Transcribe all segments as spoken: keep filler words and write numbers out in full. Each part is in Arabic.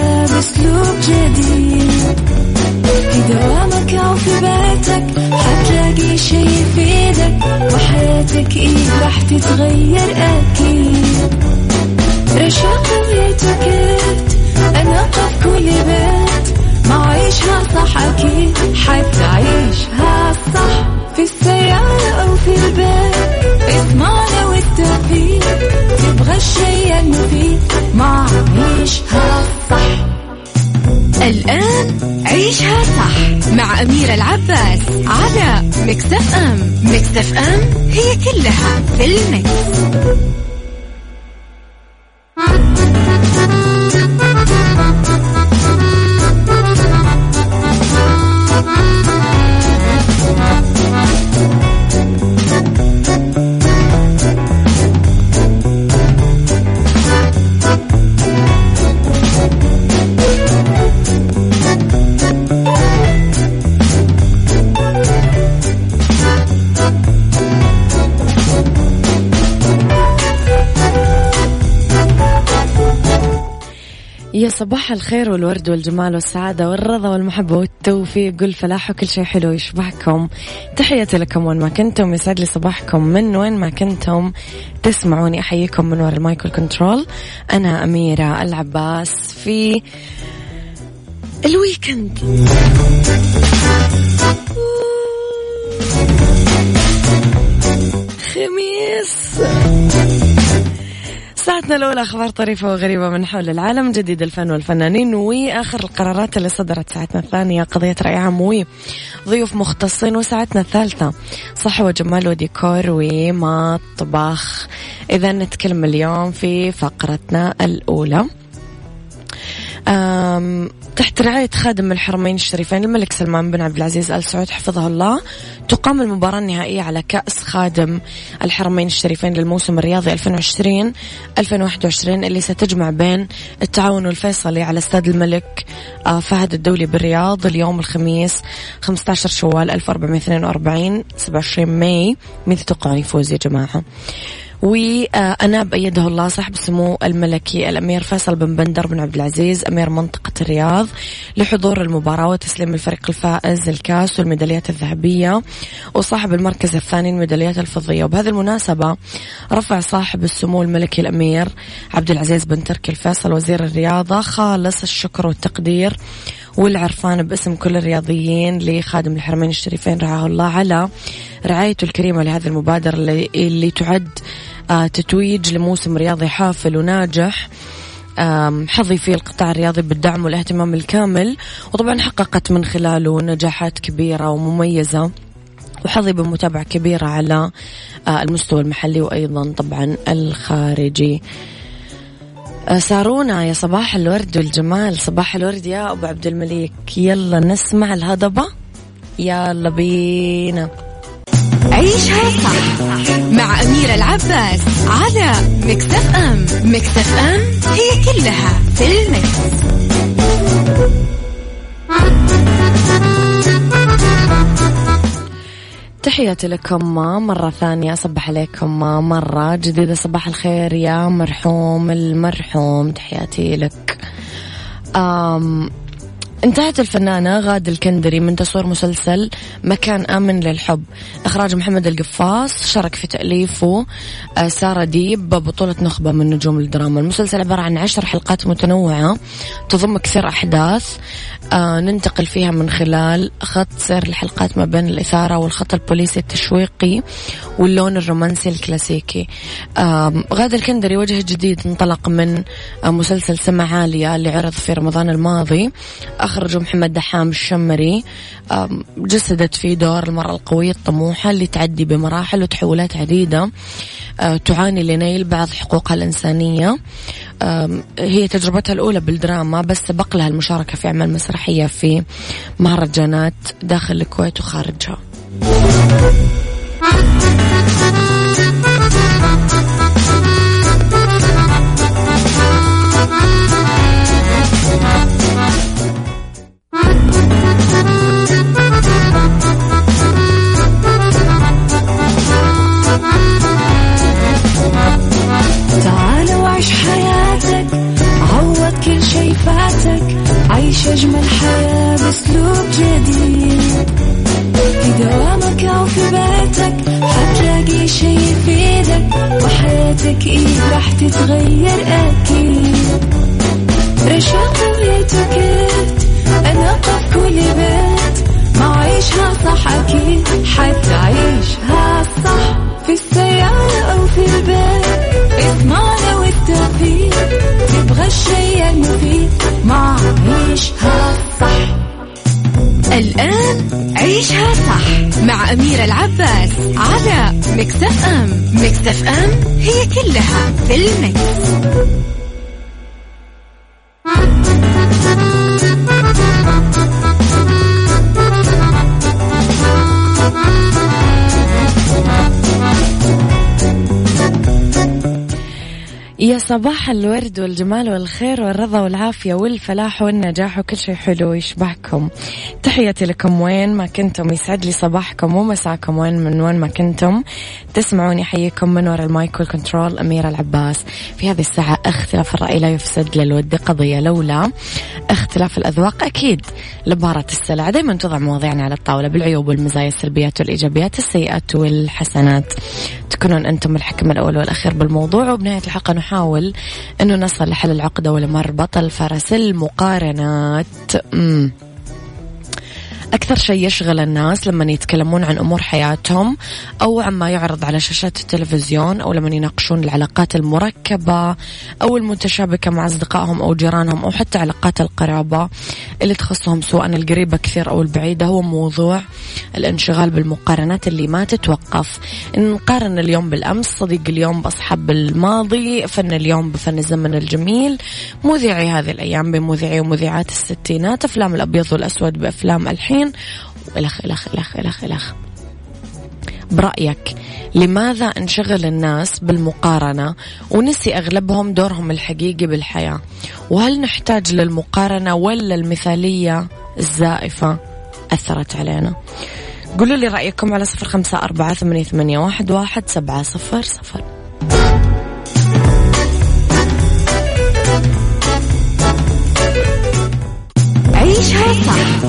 الحياة بأسلوب جديد، في دوامك أو في بيتك حتلاقي شي يفيدك، وحياتك إيه راح تتغير أكيد. رشاق ويتوكيت أنا قف كل بيت، ما عيشها صح أكيد حتى عيشها صح، في السيارة أو في البيت اسمعنا والتوفيق، تبغى الشيء المفيد ما عيشها صح. الآن عيشها صح مع أميرة العباس على ميكس إف إم. ميكس إف إم هي كلها في الميكس. يا صباح الخير والورد والجمال والسعادة والرضا والمحبة والتوفيق والفلاح وكل شيء حلو يشبهكم. تحية لكم وين ما كنتم، يسعد لي صباحكم من وين ما كنتم تسمعوني. أحييكم من وراء المايك والكنترول، أنا أميرة العباس في الويكند. خميس ساعتنا الأولى أخبار طريفة وغريبة من حول العالم، جديد الفن والفنانين، وآخر القرارات اللي صدرت. ساعتنا الثانية قضية رأي عام وضيوف مختصين، وساعتنا الثالثة صحة وجمال وديكور ومطبخ. إذا نتكلم اليوم في فقرتنا الأولى تحت رعاية خادم الحرمين الشريفين الملك سلمان بن عبدالعزيز آل سعود حفظه الله، تقام المباراة النهائية على كأس خادم الحرمين الشريفين للموسم الرياضي ألفين وعشرين ألفين وواحد وعشرين اللي ستجمع بين التعاون والفيصلي على استاد الملك فهد الدولي بالرياض اليوم الخميس خمسة عشر شوال ألف وأربعمائة واثنين وأربعين، سبعة وعشرين ماي. مين تتوقعون يفوز يا جماعة؟ وأناب أيده الله صاحب السمو الملكي الأمير فيصل بن بندر بن عبدالعزيز أمير منطقة الرياض لحضور المباراة وتسليم الفريق الفائز الكاس والميداليات الذهبية، وصاحب المركز الثاني الميداليات الفضية. وبهذه المناسبة رفع صاحب السمو الملكي الأمير عبدالعزيز بن تركي الفيصل وزير الرياضة خالص الشكر والتقدير والعرفان باسم كل الرياضيين لخادم الحرمين الشريفين رعاه الله على رعايته الكريمة لهذه المبادرة اللي, اللي تعد تتويج لموسم رياضي حافل وناجح حظي فيه القطاع الرياضي بالدعم والاهتمام الكامل، وطبعا حققت من خلاله نجاحات كبيرة ومميزة وحظي بمتابعة كبيرة على المستوى المحلي وأيضا طبعا الخارجي. سارونا يا صباح الورد والجمال. صباح الورد يا أبو عبد المليك. يلا نسمع الهضبة، يلا بينا. عيشها صح مع أميرة العباس على ميكس إف إم. ميكس إف إم هي كلها في الميكس. تحياتي لكم مرة ثانية، أصبح عليكم مرة جديدة. صباح الخير يا مرحوم المرحوم، تحياتي لك. أم انتهت الفنانة غاد الكندري من تصوير مسلسل مكان آمن للحب، إخراج محمد القفاص، شارك في تأليفه ساره ديب ببطولة نخبة من نجوم الدراما. المسلسل عبارة عن عشر حلقات متنوعة تضم كثير أحداث ننتقل فيها من خلال خط سير الحلقات ما بين الإثارة والخط البوليسي التشويقي واللون الرومانسي الكلاسيكي. غاد الكندري وجه جديد انطلق من مسلسل سمع عالية اللي عرض في رمضان الماضي، أخرجه محمد دحام الشمري. جسدت في دور المرأة القوية الطموحة اللي تعدي بمراحل وتحولات عديدة تعاني لنيل بعض حقوقها الإنسانية. هي تجربتها الأولى بالدراما، بس سبق لها المشاركة في أعمال مسرحية في مهرجانات داخل الكويت وخارجها. فاتك، عيش أجمل حياة بأسلوب جديد، في دوامك أو في بيتك حتلاقي شي يفيدك، وحياتك إيه راح تتغير أكيد. رشاق ويتوكيت أنا قف كل بيت، ما عيشها صح أكيد حتى عيشها صح، في السيارة أو في البيت اسمعنا والتوفيق، تبغى الشيء المفيد ما عيشها صح. الآن عيشها صح مع أميرة العباس على ميكس إف إم. ميكس إف إم هي كلها في الميكس. يا صباح الورد والجمال والخير والرضا والعافية والفلاح والنجاح وكل شيء حلو يشبهكم. تحياتي لكم وين ما كنتم، يسعد لي صباحكم ومساكم وين من وين ما كنتم تسمعوني. حييكم من وراء المايك والكنترول أميرة العباس. في هذه الساعة اختلاف الرأي لا يفسد للود قضية، لولا اختلاف الأذواق أكيد لبارة السلع. دايما توضع مواضيعنا على الطاولة بالعيوب والمزايا، السلبيات والإيجابيات، السيئات والحسنات، تكونون أنتم الحكم الأول والأخير بالموضوع. وبنهاية الحلقة نحاول أنه نصل لحل العقدة والمربط الفرس. المقارنات مم. أكثر شيء يشغل الناس لما يتكلمون عن أمور حياتهم أو عما يعرض على شاشات التلفزيون، أو لما يناقشون العلاقات المركبة أو المتشابكة مع أصدقائهم أو جيرانهم، أو حتى علاقات القرابة اللي تخصهم سواء القريبة كثير أو البعيدة. هو موضوع الانشغال بالمقارنات اللي ما تتوقف. نقارن اليوم بالأمس، صديق اليوم بأصحاب الماضي، فن اليوم بفن الزمن الجميل، مذيعي هذه الأيام بمذيعي ومذيعات الستينات، أفلام الأبيض والأسود بأفلام الحين. الخ الخ الخ الخ الخ برأيك لماذا انشغل الناس بالمقارنة ونسي أغلبهم دورهم الحقيقي بالحياة؟ وهل نحتاج للمقارنة ولا المثالية الزائفة أثرت علينا؟ قولوا لي رأيكم على صفر خمسة أربعة ثمانية ثمانية واحد واحد سبعة صفر صفر. عيشها صح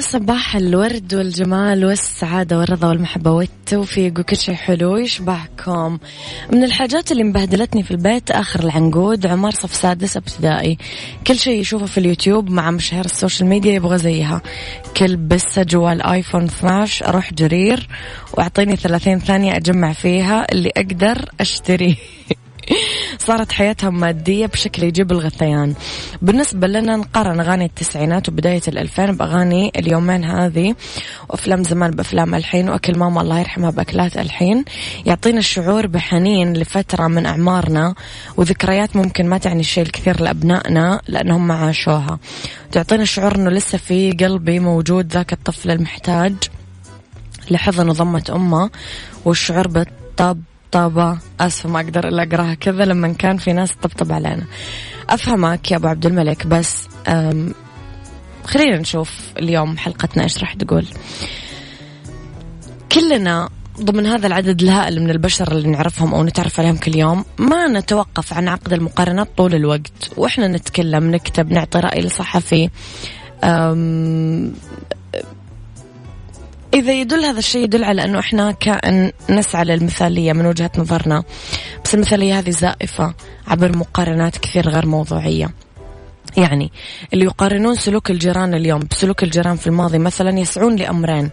صباح الورد والجمال والسعادة والرضا والمحبة والتوفيق وكل شيء حلو يشبهكم. من الحاجات اللي مبهدلتني في البيت آخر العنقود، عمر صف سادس ابتدائي، كل شيء يشوفه في اليوتيوب مع مشاهير السوشيال ميديا يبغى زيها. كل بس جوال آيفون اثنا عشر أروح جرير وأعطيني ثلاثين ثانية أجمع فيها اللي أقدر أشتريه. صارت حياتهم مادية بشكل يجيب الغثيان. بالنسبة لنا نقارن أغاني التسعينات وبداية الألفين بأغاني اليومين هذه، وأفلام زمان بأفلام الحين، وأكل ماما الله يرحمها بأكلات الحين. يعطينا الشعور بحنين لفترة من أعمارنا وذكريات ممكن ما تعني شيء الكثير لأبنائنا لأنهم ما عاشوها. تعطينا شعور أنه لسه في قلبي موجود ذاك الطفل المحتاج لحضن وضمة أمه، والشعور بالطب طبعا أسفة ما أقدر إلا أقراها كذا لما كان في ناس تطبطب علينا. أفهمك يا أبو عبد الملك، بس خلينا نشوف اليوم حلقتنا إيش راح تقول. كلنا ضمن هذا العدد الهائل من البشر اللي نعرفهم أو نتعرف عليهم كل يوم ما نتوقف عن عقد المقارنات طول الوقت، وإحنا نتكلم، نكتب، نعطي رأي لصحفي. أم إذا يدل هذا الشيء يدل على أنه إحنا كأن نسعى للمثالية من وجهة نظرنا، بس المثالية هذه زائفة عبر مقارنات كثير غير موضوعية. يعني اللي يقارنون سلوك الجيران اليوم بسلوك الجيران في الماضي مثلا يسعون لأمرين: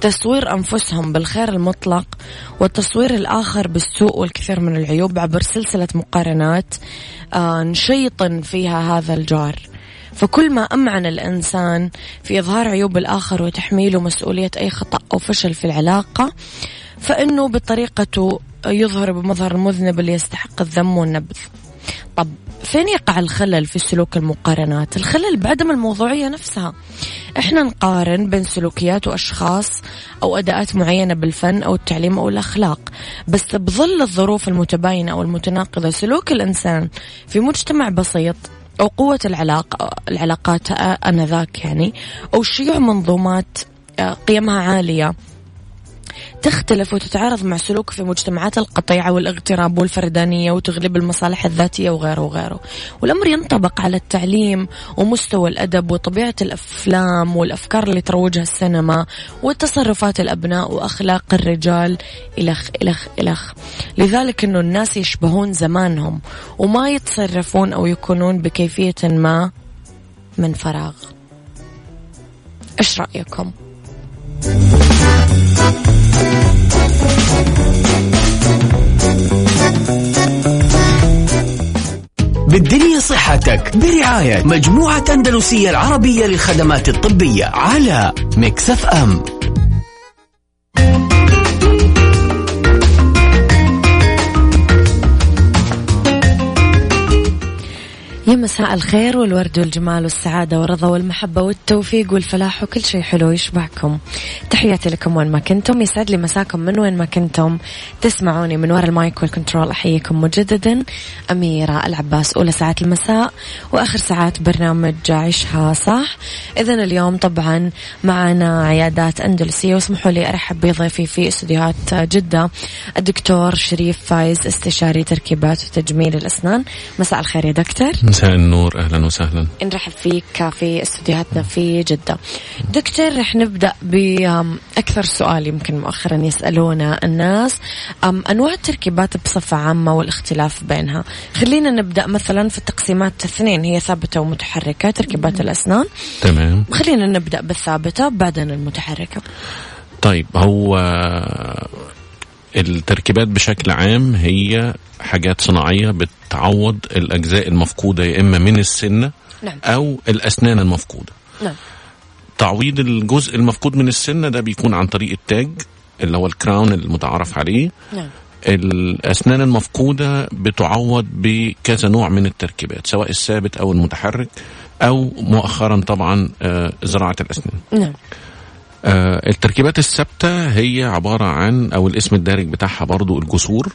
تصوير أنفسهم بالخير المطلق، والتصوير الآخر بالسوء والكثير من العيوب عبر سلسلة مقارنات آه نشيطن فيها هذا الجار. فكل ما أمعن الإنسان في إظهار عيوب الآخر وتحميله مسؤولية أي خطأ أو فشل في العلاقة، فإنه بطريقته يظهر بمظهر المذنب اللي يستحق الذم والنبذ. طب فين يقع الخلل في السلوك المقارنات؟ الخلل بعدم الموضوعية نفسها. احنا نقارن بين سلوكيات وأشخاص أو أداءات معينة بالفن أو التعليم أو الأخلاق، بس بظل الظروف المتباينة أو المتناقضة سلوك الإنسان في مجتمع بسيط أو قوة العلاقة العلاقات آنذاك يعني أو شيوع منظومات قيمها عالية تختلف وتتعارض مع سلوك في مجتمعات القطيعة والاغتراب والفردانية وتغلب المصالح الذاتية وغيره وغيره. والأمر ينطبق على التعليم ومستوى الأدب وطبيعة الأفلام والأفكار اللي تروجها السينما وتصرفات الأبناء وأخلاق الرجال إلخ إلخ إلخ. لذلك أنه الناس يشبهون زمانهم وما يتصرفون أو يكونون بكيفية ما من فراغ. إيش رأيكم؟ بالدنيا صحتك برعاية مجموعة اندلسية العربية للخدمات الطبية على ميكس إف إم. يا مساء الخير والورد والجمال والسعادة والرضا والمحبة والتوفيق والفلاح وكل شيء حلو يشبعكم. تحياتي لكم وين ما كنتم، يسعد لي مساكم من وين ما كنتم تسمعوني من وراء المايك والكنترول. أحييكم مجددا أميرة العباس. أولى ساعات المساء وآخر ساعات برنامج عيشها صح. إذن اليوم طبعا معنا عيادات أندلسية، واسمحوا لي أرحب بضيفي في استديوهات جدة الدكتور شريف فايز استشاري تركيبات وتجميل الأسنان. مساء الخير يا دكتور. مساء النور، أهلا وسهلا. نرحب فيك في استديوهاتنا في جدة. دكتور رح نبدأ بأكثر سؤال يمكن مؤخرا يسألونا الناس، أنواع التركيبات بصفة عامة والاختلاف بينها. خلينا نبدأ مثلا في التقسيمات الاثنين، هي ثابتة ومتحركة تركيبات الأسنان. تمام، خلينا نبدأ بالثابتة بعدين المتحركة. طيب، هو التركيبات بشكل عام هي حاجات صناعية بتعوض الأجزاء المفقودة يا إما من السنة نعم. أو الأسنان المفقودة نعم. تعويض الجزء المفقود من السنة ده بيكون عن طريق التاج اللي هو الكراون المتعارف عليه نعم. الأسنان المفقودة بتعوض بكذا نوع من التركيبات سواء الثابت أو المتحرك أو مؤخرا طبعا زراعة الأسنان نعم. التركيبات الثابتة هي عبارة عن أو الاسم الدارج بتاعها برضو الجسور،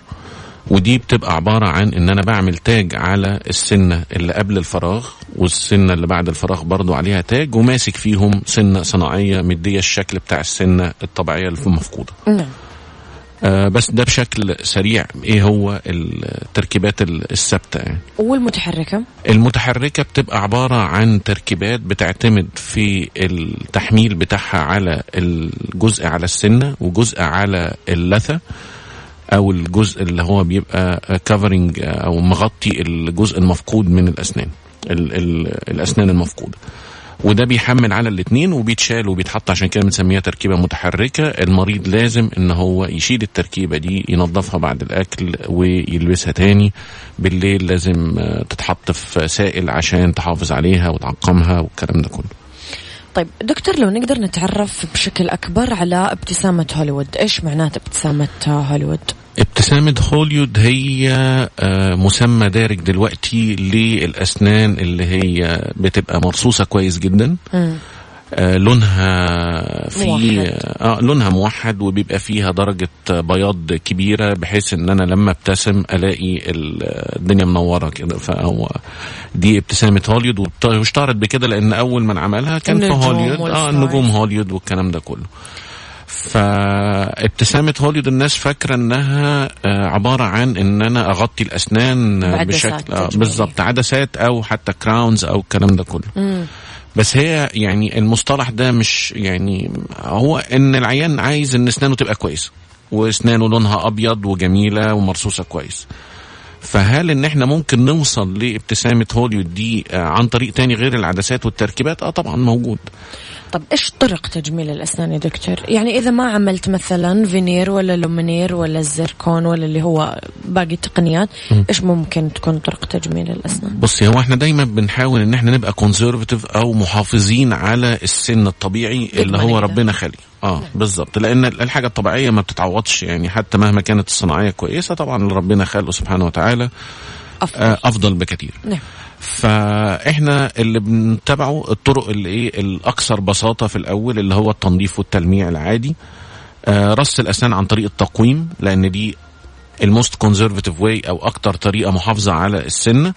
ودي بتبقى عبارة عن إن أنا بعمل تاج على السنة اللي قبل الفراغ والسنة اللي بعد الفراغ برضو عليها تاج، وماسك فيهم سنة صناعية مدية الشكل بتاع السنة الطبيعية اللي مفقودة نعم. آه بس ده بشكل سريع إيه هو التركيبات الثابتة يعني. والمتحركة؟ المتحركة بتبقى عبارة عن تركيبات بتعتمد في التحميل بتاعها على الجزء على السنة وجزء على اللثة أو الجزء اللي هو بيبقى كافرينج أو مغطي الجزء المفقود من الأسنان ال ال الأسنان المفقودة، وده بيحمل على الاثنين وبيتشال وبيتحط، عشان كده بنسميها تركيبة متحركة. المريض لازم ان هو يشيل التركيبة دي ينظفها بعد الاكل ويلبسها تاني بالليل، لازم تتحط في سائل عشان تحافظ عليها وتعقمها والكلام ده كله. طيب دكتور، لو نقدر نتعرف بشكل اكبر على ابتسامة هوليوود، ايش معنات ابتسامة هوليوود؟ ابتسامة هوليوود هي مسمى دارج دلوقتي للأسنان اللي هي بتبقى مرصوصة كويس جدا م. لونها في موحد. آه لونها موحد وبيبقى فيها درجة بياض كبيرة، بحيث ان انا لما ابتسم الاقي الدنيا منورة كده. فهو دي ابتسامة هوليوود، واشتهرت بكده لان اول من عملها كان في هوليوود اه النجوم هوليوود والكلام ده كله. فابتسامة هوليوود الناس فاكرة انها عبارة عن ان انا اغطي الاسنان بشكل بالضبط عدسات او حتى كراونز او الكلام ده كله م. بس هي يعني المصطلح ده مش يعني هو ان العيان عايز ان اسنانه تبقى كويسة واسنانه لونها ابيض وجميلة ومرصوصة كويس. فهل ان احنا ممكن نوصل لابتسامة هوليوود دي عن طريق تاني غير العدسات والتركيبات؟ اه طبعا موجود. طب إيش طرق تجميل الأسنان يا دكتور؟ يعني إذا ما عملت مثلا فينير ولا لومينير ولا الزركون ولا اللي هو باقي التقنيات، إيش ممكن تكون طرق تجميل الأسنان؟ بصي، هو إحنا دايما بنحاول إن إحنا نبقى كونسيرفتيف أو محافظين على السن الطبيعي اللي هو ربنا خليه. آه بالضبط، لأن الحاجة الطبيعية ما بتتعوضش يعني، حتى مهما كانت الصناعية كويسة طبعا اللي ربنا خلقه سبحانه وتعالى أفضل, أفضل بكتير. نعم. فإحنا اللي بنتبعه الطرق اللي إيه الأكثر بساطة في الأول اللي هو التنظيف والتلميع العادي, رص الأسنان عن طريق التقويم لأن دي الموست كونزرفتيف واي أو أكتر طريقة محافظة على السن.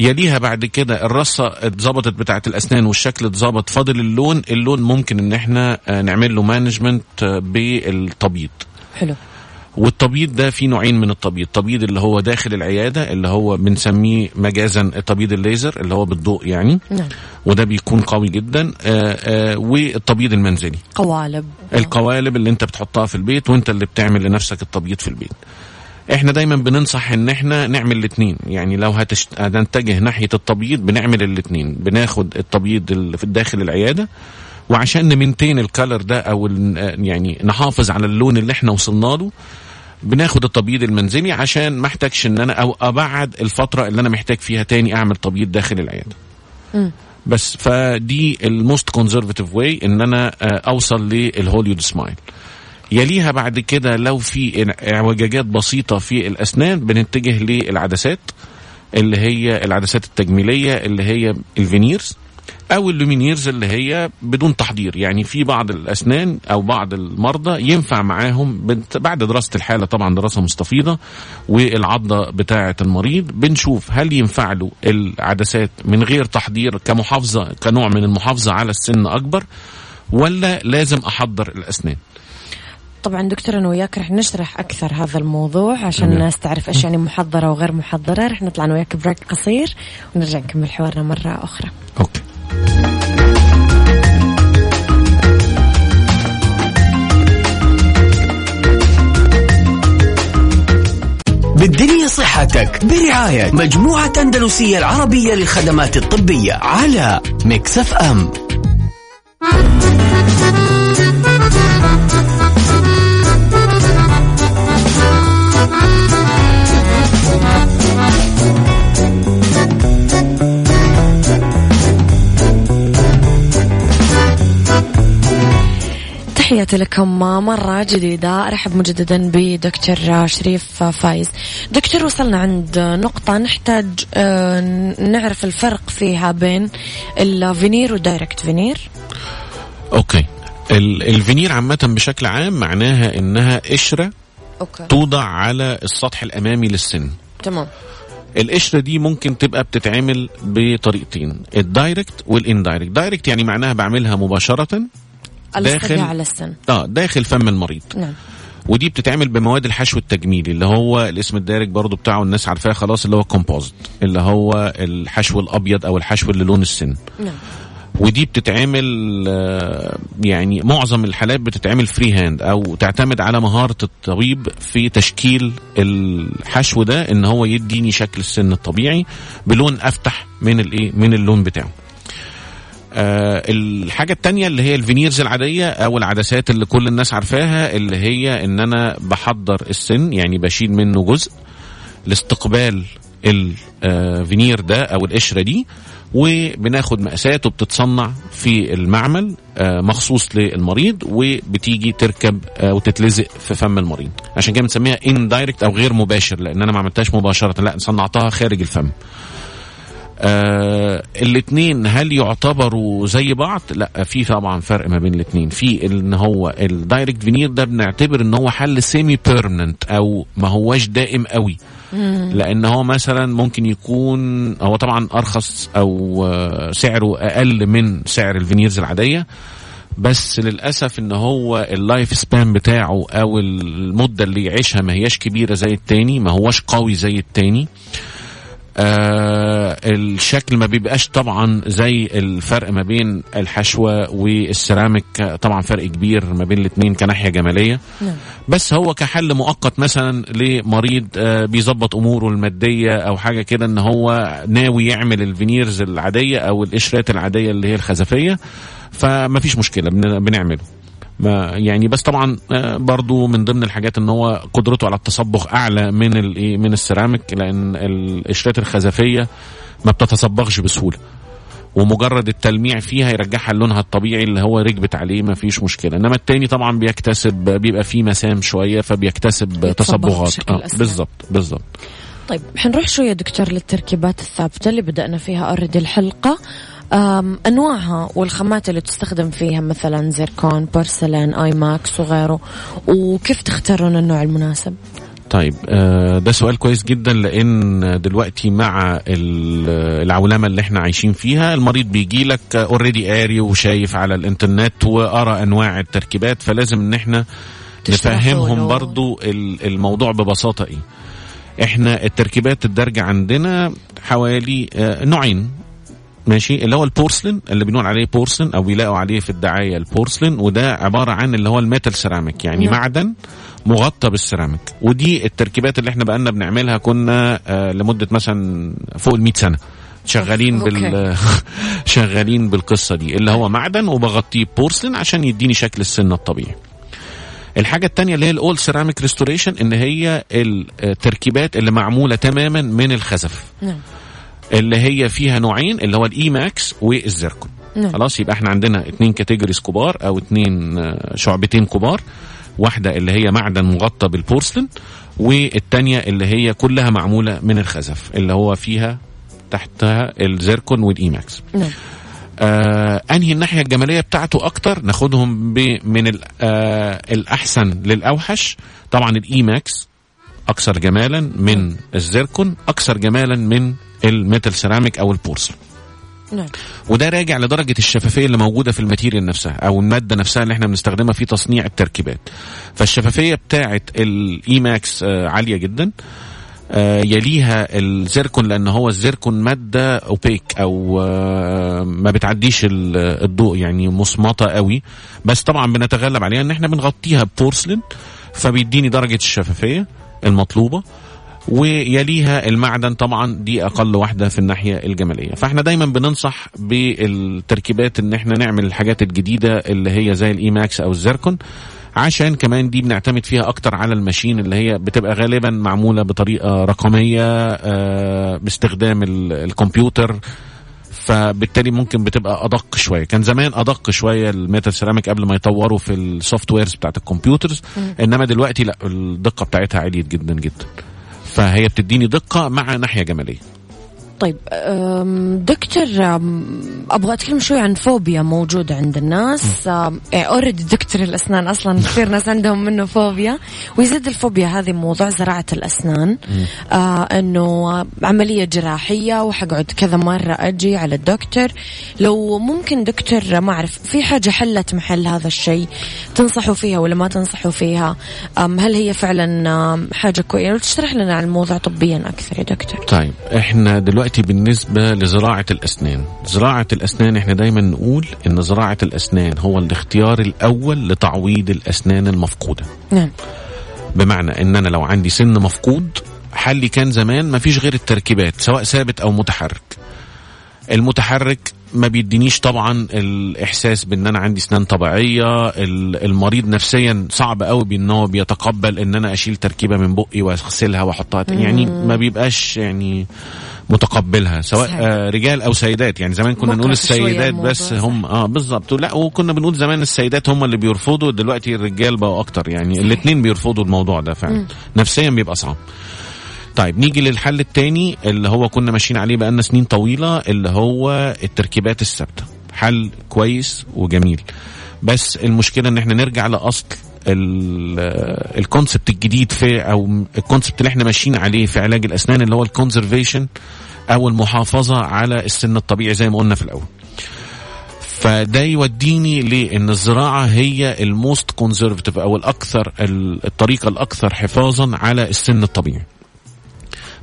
يليها بعد كده الرصة اتظبطت بتاعة الأسنان والشكل اتظبط, فاضل اللون. اللون ممكن إن إحنا نعمل له مانجمنت بالتبييض. حلو. والتبييض ده فيه نوعين من التبييض, التبييض اللي هو داخل العيادة اللي هو بنسميه مجازا التبييض الليزر اللي هو بالضوء يعني. نعم. وده بيكون قوي جدا, والتبييض المنزلي قوالب, القوالب اللي انت بتحطها في البيت وانت اللي بتعمل لنفسك التبييض في البيت. احنا دايما بننصح ان احنا نعمل الاثنين, يعني لو هتشت... هنتجه ناحية التبييض بنعمل الاثنين, بناخد التبييض اللي في داخل العيادة, وعشان نمنتين الكالر ده او يعني نحافظ على اللون اللي احنا وصلنا له بناخد التبييض المنزلي عشان ما احتاجش ان انا او ابعد الفتره اللي انا محتاج فيها تاني اعمل تبييض داخل العياده. م. بس فدي الموست كونزرفتيف واي ان انا اوصل للهوليود سمايل. يليها بعد كده لو في اعوجاجات بسيطه في الاسنان بنتجه للعدسات اللي هي العدسات التجميليه اللي هي الفينيرز أو اللومينيرز اللي هي بدون تحضير, يعني في بعض الأسنان أو بعض المرضى ينفع معاهم بعد دراسة الحالة طبعا دراسة مستفيضة والعضة بتاعة المريض بنشوف هل ينفع له العدسات من غير تحضير كمحافظة كنوع من المحافظة على السن أكبر ولا لازم أحضر الأسنان. طبعا دكتور أنا وياك رح نشرح أكثر هذا الموضوع عشان مم. الناس تعرف إيش يعني محضرة وغير محضرة. رح نطلع أنا وياك بريك قصير ونرجع نكمل حوارنا مرة أخرى. أوكي. بالدنيا صحتك برعاية مجموعة اندلسية العربية للخدمات الطبية على ميكس إف إم. تحياتي لكم مرة جديدة, أرحب مجددا بدكتور شريف فايز. دكتور وصلنا عند نقطة نحتاج نعرف الفرق فيها بين الفينير والدايركت فينير. أوكي. الفينير عامة بشكل عام معناها إنها قشرة توضع على السطح الأمامي للسن. تمام. القشرة دي ممكن تبقى بتتعمل بطريقتين, الدايركت والإندايركت. دايركت يعني معناها بعملها مباشرة داخل على السن. آه داخل فم المريض. نعم. ودي بتتعمل بمواد الحشو التجميلي اللي هو الاسم الدارج برضو بتاعه الناس عارفاه خلاص اللي هو كومبوزيت اللي هو الحشو الأبيض أو الحشو اللي لون السن. نعم. ودي بتتعمل آه يعني معظم الحالات بتتعمل فري هاند أو تعتمد على مهارة الطبيب في تشكيل الحشو ده إن هو يديني شكل السن الطبيعي بلون أفتح من الإيه من اللون بتاعه. أه الحاجة التانية اللي هي الفينيرز العادية أو العدسات اللي كل الناس عارفاها اللي هي إن أنا بحضر السن يعني بشيل منه جزء لاستقبال الفينير ده أو القشرة دي وبناخد مقاسات وبتتصنع في المعمل مخصوص للمريض وبتيجي تركب وتتلزق في فم المريض. عشان كده بنسميها indirect أو غير مباشر لأن أنا ما عملتهاش مباشرة, لا صنعتها خارج الفم. آه الاثنين هل يعتبروا زي بعض؟ لا, في طبعا فرق ما بين الاثنين. في ان هو الدايركت فينير ده بنعتبر ان هو حل سيمي بيرمننت او ما هوش دائم قوي لان هو مثلا ممكن يكون هو طبعا ارخص او سعره اقل من سعر الفينيرز العاديه بس للاسف ان هو اللايف سبان بتاعه او المده اللي يعيشها ما هياش كبيره زي التاني, ما هوش قوي زي التاني. آه الشكل ما بيبقاش طبعا زي, الفرق ما بين الحشوة والسيراميك طبعا فرق كبير ما بين الاثنين كناحية جمالية. نعم. بس هو كحل مؤقت مثلا لمريض آه بيزبط أموره المادية أو حاجة كده ان هو ناوي يعمل الفينيرز العادية أو القشرات العادية اللي هي الخزفية فما فيش مشكلة بنعمله يعني. بس طبعا برضو من ضمن الحاجات ان هو قدرته على التصبغ اعلى من من السيراميك لان القشرات الخزفيه ما بتتصبغش بسهوله ومجرد التلميع فيها يرجعها لونها الطبيعي اللي هو ركبت عليه ما فيش مشكله, انما التاني طبعا بيكتسب بيبقى فيه مسام شويه فبيكتسب تصبغات. آه بالظبط بالظبط. طيب حنروح شوية دكتور للتركيبات الثابتة اللي بدأنا فيها أرد الحلقة. أنواعها والخامات اللي تستخدم فيها مثلا زيركون، بورسلين، آي ماكس وغيره، وكيف تختارون النوع المناسب؟ طيب ده سؤال كويس جدا، لأن دلوقتي مع العولمة اللي احنا عايشين فيها المريض بيجي لك already قاري وشايف على الانترنت وقرأ أنواع التركيبات، فلازم ان احنا نفهمهم برضو الموضوع ببساطة. ايه احنا التركيبات الدرجة عندنا حوالي نوعين، ماشي، اللي هو البورسلين اللي بنقول عليه بورسلين او بيلاقوا عليه في الدعاية البورسلين، وده عبارة عن اللي هو الميتال سيراميك، يعني نعم. معدن مغطى بالسيراميك. ودي التركيبات اللي احنا بقالنا بنعملها، كنا لمدة مثلا فوق المئة سنة شغالين بال شغالين بالقصة دي، اللي هو معدن وبغطيه بورسلين عشان يديني شكل السن الطبيعي. الحاجة التانية اللي هي الأول سيراميك ريستوريشن، إن هي التركيبات اللي معمولة تماما من الخزف، نعم. اللي هي فيها نوعين، اللي هو الإي ماكس والزيركون، نعم. خلاص، يبقى احنا عندنا اتنين كاتيجوريز كبار أو اتنين شعبتين كبار، واحدة اللي هي معدن مغطى بالبورسلين، والتانية اللي هي كلها معمولة من الخزف اللي هو فيها تحتها الزيركون والإي ماكس، نعم. آه، أنهي الناحية الجمالية بتاعته أكتر؟ ناخدهم من آه، الأحسن للأوحش. طبعا الإيماكس أكثر جمالا من الزيركون، أكثر جمالا من الميتال سيراميك أو البورسل، نعم. وده راجع لدرجة الشفافية اللي موجودة في الماتيريال نفسها أو المادة نفسها اللي احنا بنستخدمها في تصنيع التركيبات. فالشفافية بتاعة الإيماكس آه، عالية جدا، يليها الزيركون لأن هو الزيركون مادة أوبيك أو ما بتعديش الضوء، يعني مصمطة قوي، بس طبعا بنتغلب عليها إن احنا بنغطيها ببورسلين فبيديني درجة الشفافية المطلوبة. ويليها المعدن، طبعا دي أقل واحدة في الناحية الجمالية. فاحنا دايما بننصح بالتركيبات إن احنا نعمل الحاجات الجديدة اللي هي زي الإيماكس أو الزيركون، عشان كمان دي بنعتمد فيها أكتر على الماشين اللي هي بتبقى غالبا معمولة بطريقة رقمية باستخدام الكمبيوتر، فبالتالي ممكن بتبقى أدق شوية. كان زمان أدق شوية الميتال سيراميك قبل ما يطوروا في السوفت ويرز بتاعت الكمبيوترز، إنما دلوقتي لا، الدقة بتاعتها عالية جدا جدا، فهي بتديني دقة مع ناحية جمالية. طيب دكتور، أبغى أتكلم شوي عن فوبيا موجودة عند الناس. أوريدي دكتور الأسنان أصلا كثير ناس عندهم منه فوبيا، ويزيد الفوبيا هذه موضوع زراعة الأسنان، أنه عملية جراحية وحقعد كذا مرة أجي على الدكتور. لو ممكن دكتور، ما أعرف، في حاجة حلت محل هذا الشيء تنصحوا فيها ولا ما تنصحوا فيها؟ هل هي فعلا حاجة كويسة؟ وتشرح لنا عن الموضوع طبيا أكثر يا دكتور. طيب إحنا دلوقتي بالنسبة لزراعة الأسنان، زراعة الأسنان احنا دايما نقول ان زراعة الأسنان هو الاختيار الأول لتعويض الأسنان المفقودة، نعم. بمعنى ان انا لو عندي سن مفقود، حلي كان زمان ما فيش غير التركيبات سواء ثابت أو متحرك. المتحرك ما بيدينيش طبعا الإحساس بان انا عندي سنان طبيعية، المريض نفسيا صعب قوي بان هو بيتقبل ان انا اشيل تركيبة من بقي واغسلها واحطها، يعني ما بيبقاش يعني متقبلها سواء آه رجال او سيدات. يعني زمان كنا نقول السيدات بس هم اه بالظبط، لا، وكنا بنقول زمان السيدات هم اللي بيرفضوا، دلوقتي الرجال بقوا اكتر، يعني الاثنين بيرفضوا الموضوع ده فعلا، نفسيا بيبقى صعب. طيب نيجي للحل التاني اللي هو كنا ماشيين عليه بقالنا سنين طويلة، اللي هو التركيبات الثابتة. حل كويس وجميل، بس المشكلة ان احنا نرجع لأصل الكونسبت الجديد في او الكونسبت اللي احنا ماشيين عليه في علاج الأسنان، اللي هو الكونسرفيشن او المحافظة على السن الطبيعي زي ما قلنا في الأول. فده يوديني لأن الزراعة هي الموست كونسرفتيف او الأكثر، الطريقة الأكثر حفاظا على السن الطبيعي،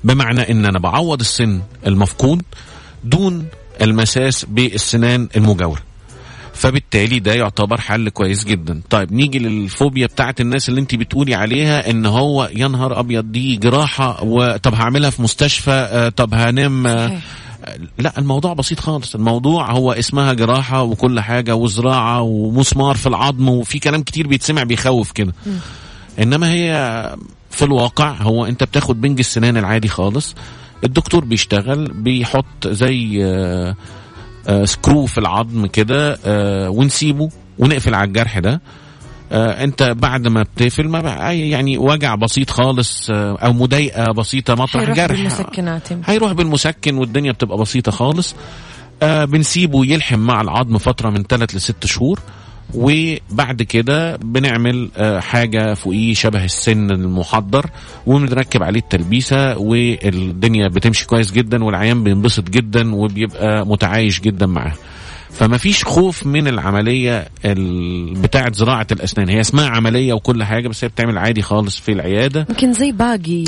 بمعنى ان انا بعوض السن المفقود دون المساس بالسنان المجاورة. فبالتالي ده يعتبر حل كويس جدا. طيب نيجي للفوبيا بتاعت الناس اللي انت بتقولي عليها ان هو ينهر ابيض دي جراحة، وطب هعملها في مستشفى، طب هنام. لا، الموضوع بسيط خالص، الموضوع هو اسمها جراحة وكل حاجة، وزراعة ومسمار في العظم، وفي كلام كتير بيتسمع بيخوف كده، انما هي في الواقع هو انت بتاخد بنج السنان العادي خالص، الدكتور بيشتغل بيحط زي آآ آآ سكرو في العظم كده ونسيبه ونقفل على الجرح ده، آه انت بعد ما بتقفل ما بقى يعني وجع بسيط خالص آه او مضايقه بسيطه مطرح هيروح جرح بالمسكنات. هيروح بالمسكن والدنيا بتبقى بسيطه خالص. آه بنسيبه يلحم مع العظم فتره من ثلاثة لستة شهور, وبعد كده بنعمل آه حاجه فوقيه شبه السن المحضر وبنركب عليه التلبيسه, والدنيا بتمشي كويس جدا والعيان بينبسط جدا وبيبقى متعايش جدا معاه. فما فيش خوف من العملية بتاعة زراعة الأسنان. هي اسمها عملية وكل حاجة, بس هي بتعمل عادي خالص في العيادة, ممكن زي باقي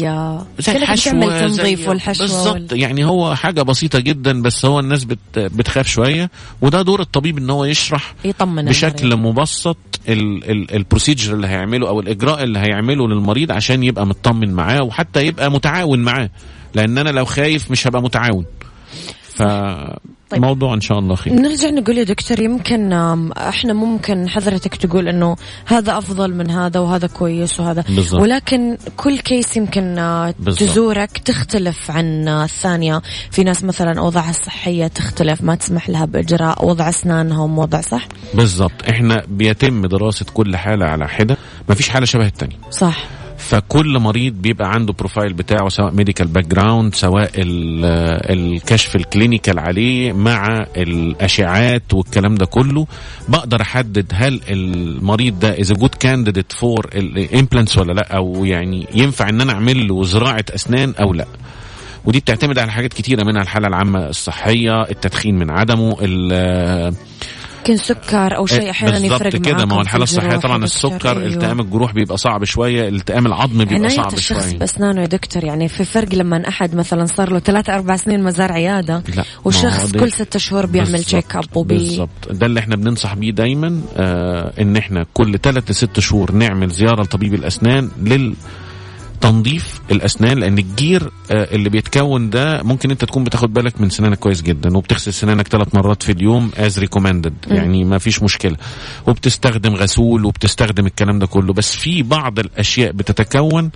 زي الحشوة بالضبط. يعني هو حاجة بسيطة جدا, بس هو الناس بت بتخاف شوية, وده دور الطبيب ان هو يشرح بشكل مبسط البروسيجر اللي هيعمله او الإجراء اللي هيعمله للمريض عشان يبقى مطمن معاه, وحتى يبقى متعاون معاه, لأن أنا لو خايف مش هبقى متعاون. ف طيب. موضوع إن شاء الله خير. نرجع نقول يا دكتور, يمكن إحنا ممكن حضرتك تقول إنه هذا أفضل من هذا وهذا كويس وهذا بالزبط. ولكن كل كيس يمكن بالزبط. تزورك تختلف عن الثانية. في ناس مثلا أوضاعها الصحية تختلف, ما تسمح لها بإجراء وضع أسنانهم وضع صح بالضبط. إحنا بيتم دراسة كل حالة على حدة, ما فيش حالة شبه التانية صح. فكل مريض بيبقى عنده بروفايل بتاعه, سواء ميديكال باك جراوند, سواء الكشف الكلينيكال عليه مع الأشعات والكلام ده كله. بقدر أحدد هل المريض ده is a good candidate for implants ولا لا, أو يعني ينفع أن أنا أعمل له زراعة أسنان أو لا. ودي بتعتمد على حاجات كتيرة, منها الحالة العامة الصحية, التدخين من عدمه, ال كان سكر او شيء احيانا يفرق كده. ما هو الحاله الصحيه طبعا السكر أيوه. التئام الجروح بيبقى صعب شويه, التئام العظم بيبقى صعب شويه. عناية بأسنانه يا دكتور, يعني في فرق لما احد مثلا صار له ثلاثة أربعة سنين مزار عياده, وشخص كل ستة شهور بيعمل تشيك اب وبي بالظبط. ده اللي احنا بننصح بيه دايما, آه ان احنا كل ثلاثة لستة شهور نعمل زياره لطبيب الاسنان لل تنظيف الأسنان, لأن الجير اللي بيتكون ده ممكن أنت تكون بتاخد بالك من سنانك كويس جدا, وبتغسل سنانك ثلاث مرات في اليوم as recommended, يعني ما فيش مشكلة, وبتستخدم غسول وبتستخدم الكلام ده كله. بس في بعض الأشياء بتتكون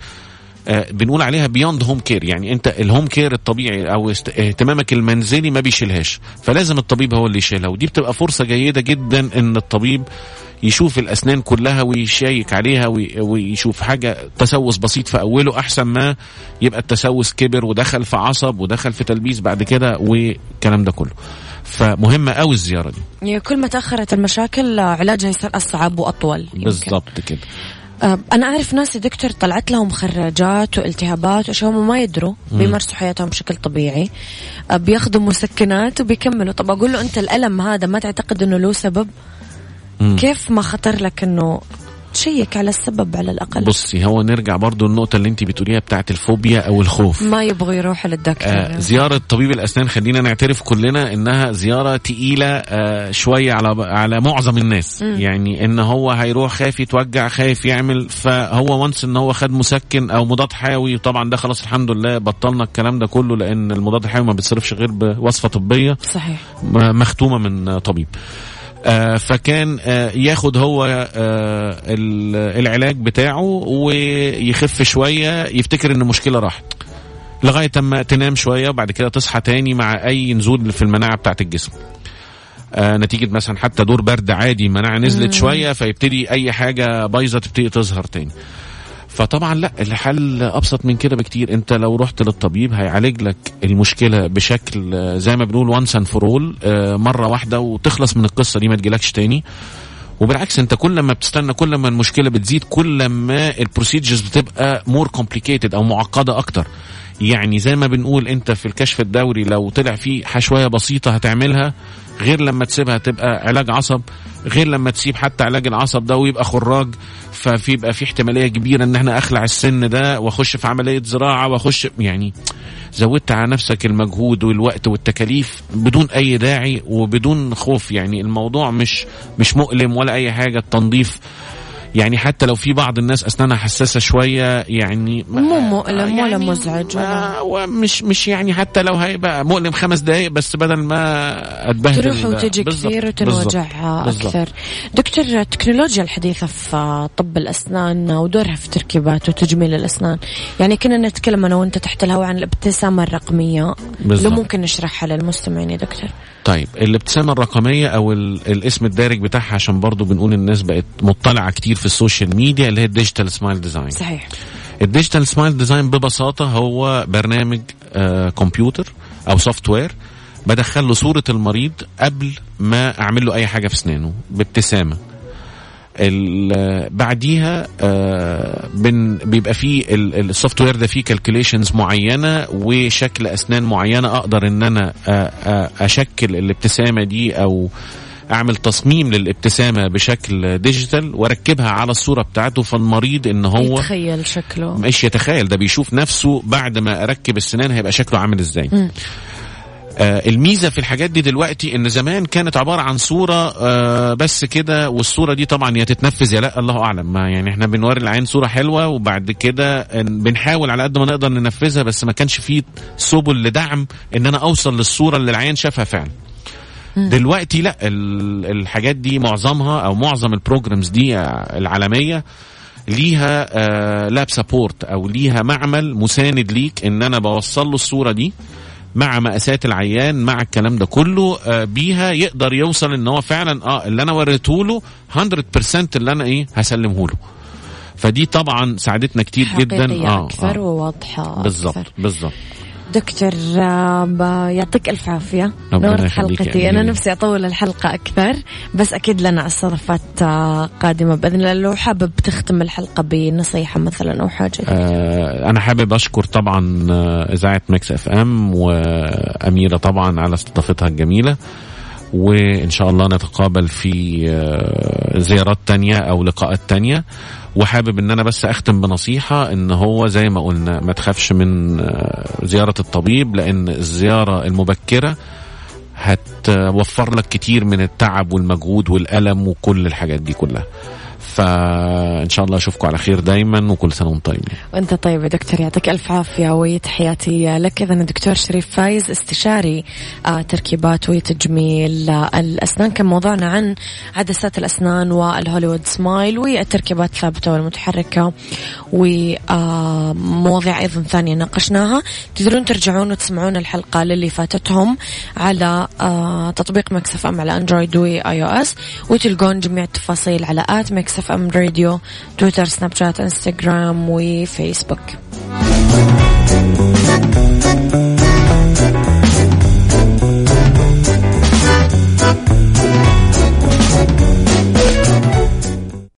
بنقول عليها beyond home care, يعني أنت الهوم كير الطبيعي أو اهتمامك المنزلي ما بيشيلهاش, فلازم الطبيب هو اللي يشيلها. ودي بتبقى فرصة جيدة جدا إن الطبيب يشوف الأسنان كلها ويشيك عليها ويشوف حاجة تسوس بسيط في أوله, أحسن ما يبقى التسوس كبر ودخل في عصب ودخل في تلبيس بعد كده والكلام ده كله. فمهمة أو الزيارة دي, كل ما تأخرت المشاكل علاجها يصير أصعب وأطول بالضبط كده. أنا أعرف ناس دكتور طلعت لهم خراجات والتهابات وأشياء ما يدروا, بيمارسوا حياتهم بشكل طبيعي, بياخدوا مسكنات وبيكملوا. طب أقول له أنت الألم هذا ما تعتقد أنه له سبب؟ كيف ما خطر لك انه تشيك على السبب على الاقل؟ بصي, هو نرجع برضو النقطه اللي انت بتقوليها بتاعه الفوبيا او الخوف, ما يبغى يروح للدكتور. آه زياره طبيب الاسنان خلينا نعترف كلنا انها زياره تقيله آه شويه على على معظم الناس. م. يعني ان هو هيروح خايف يتوجع, خايف يعمل, فهو وانس ان هو خد مسكن او مضاد حيوي. طبعا ده خلاص الحمد لله بطلنا الكلام ده كله, لان المضاد الحيوي ما بيتصرفش غير بوصفه طبيه صحيح مختومه من طبيب. آه فكان آه ياخد هو آه العلاج بتاعه ويخف شوية, يفتكر ان المشكلة راحت, لغاية ما تنام شوية وبعد كده تصحى تاني مع اي نزول في المناعة بتاعت الجسم, آه نتيجة مثلا حتى دور برد عادي, مناعة نزلت شوية فيبتدي اي حاجة بايظة تبتدي تظهر تاني. فطبعا لا, الحل ابسط من كده بكتير. انت لو رحت للطبيب هيعالج لك المشكله بشكل زي ما بنقول وانس اند فور اول, مره واحده وتخلص من القصه دي, ما تجيلكش تاني. وبالعكس, انت كل ما بتستنى كل ما المشكله بتزيد, كل ما البروسيجرز بتبقى مور كومبليكيتد او معقده اكتر. يعني زي ما بنقول انت في الكشف الدوري لو طلع فيه حشوية بسيطة هتعملها, غير لما تسيبها تبقى علاج عصب, غير لما تسيب حتى علاج العصب ده ويبقى خراج. ففي بقى في احتمالية كبيرة ان احنا اخلع السن ده واخش في عملية زراعة واخش, يعني زودت على نفسك المجهود والوقت والتكاليف بدون اي داعي وبدون خوف. يعني الموضوع مش مش مؤلم ولا اي حاجة. التنظيف يعني حتى لو في بعض الناس أسنانها حساسة شوية, يعني مو مؤلم ولا يعني مزعج ولا ومش مش يعني حتى لو هيبقى مؤلم خمس دقايق بس, بدل ما أتبهدل تروح وتجي كتير وتنوجعها أكثر. دكتور, التكنولوجيا الحديثة في طب الأسنان ودورها في تركيبات وتجميل الأسنان, يعني كنا نتكلم أنا وأنت تحت الهواء عن الابتسامة الرقمية بالزبط. لو ممكن نشرحها للمستمعين يا دكتور. طيب الابتسامة الرقمية أو الاسم الدارج بتاعها عشان برضو بنقول الناس بقت مطلعة كتير في السوشيال ميديا، اللي هي الديجيتال سمايل ديزاين. صحيح. الديجيتال سمايل ديزاين ببساطة هو برنامج آه كمبيوتر أو سوفت وير بدخل له صورة المريض قبل ما أعمل له أي حاجة في سنانه بابتسامة. بعديها بيبقى فيه السوفت وير ده فيه كالكوليشنز معينة وشكل أسنان معينة، أقدر أن أنا أشكل الابتسامة دي أو أعمل تصميم للابتسامة بشكل ديجيتال وأركبها على الصورة بتاعته، فالمريض إن هو يتخيل شكله، مش يتخيل، ده بيشوف نفسه بعد ما أركب السنان هيبقى شكله عامل إزاي. م. آه الميزة في الحاجات دي دلوقتي إن زمان كانت عبارة عن صورة آه بس كده، والصورة دي طبعا يا تتنفذ يا لا الله أعلم، ما يعني إحنا بنوري العين صورة حلوة وبعد كده بنحاول على قد ما نقدر ننفذها، بس ما كانش فيه سبل لدعم إن أنا أوصل للصورة اللي العين شافها فعلا. دلوقتي لا، الحاجات دي معظمها أو معظم البروجرامز دي العالمية ليها آه لاب سابورت أو ليها معمل مساند ليك إن أنا بوصل له الصورة دي مع مقاسات العيان مع الكلام ده كله آه بيها يقدر يوصل ان هو فعلا اه اللي انا وريته له مية بالمية اللي انا ايه هسلمه له. فدي طبعا ساعدتنا كتير جدا اه اكثر آه وواضحه بالظبط بالظبط. دكتور يعطيك الف عافيه، نورت حلقتي، انا نفسي اطول الحلقه اكثر بس اكيد لنا استضافات قادمه باذن الله. لو حابب تختم الحلقه بنصيحه مثلا او حاجه. آه انا حابب اشكر طبعا اذاعه ميكس إف إم واميره طبعا على استضافتها الجميله، وان شاء الله نتقابل في زيارات تانية او لقاءات تانية. وحابب ان انا بس اختم بنصيحة ان هو زي ما قلنا ما تخافش من زيارة الطبيب، لان الزيارة المبكرة هتوفر لك كتير من التعب والمجهود والألم وكل الحاجات دي كلها. فإن شاء الله أشوفكم على خير دايما وكل سنة وانت طيب. وانت طيب يا دكتور، يعطيك ألف عافية وتحياتي لك. إذن الدكتور شريف فايز استشاري تركيبات وتجميل الأسنان، كان موضوعنا عن عدسات الأسنان والهوليوود سمايل والتركيبات الثابتة والمتحركة، ومواضيع أيضا ثانية ناقشناها. تقدرون ترجعون وتسمعون الحلقة للي فاتتهم على تطبيق ميكس إف إم على أندرويد وآي أو إس، وتلقون جميع التفاصيل على آت ميكس إف إم راديو، تويتر، سناب شات، انستغرام وفيسبوك.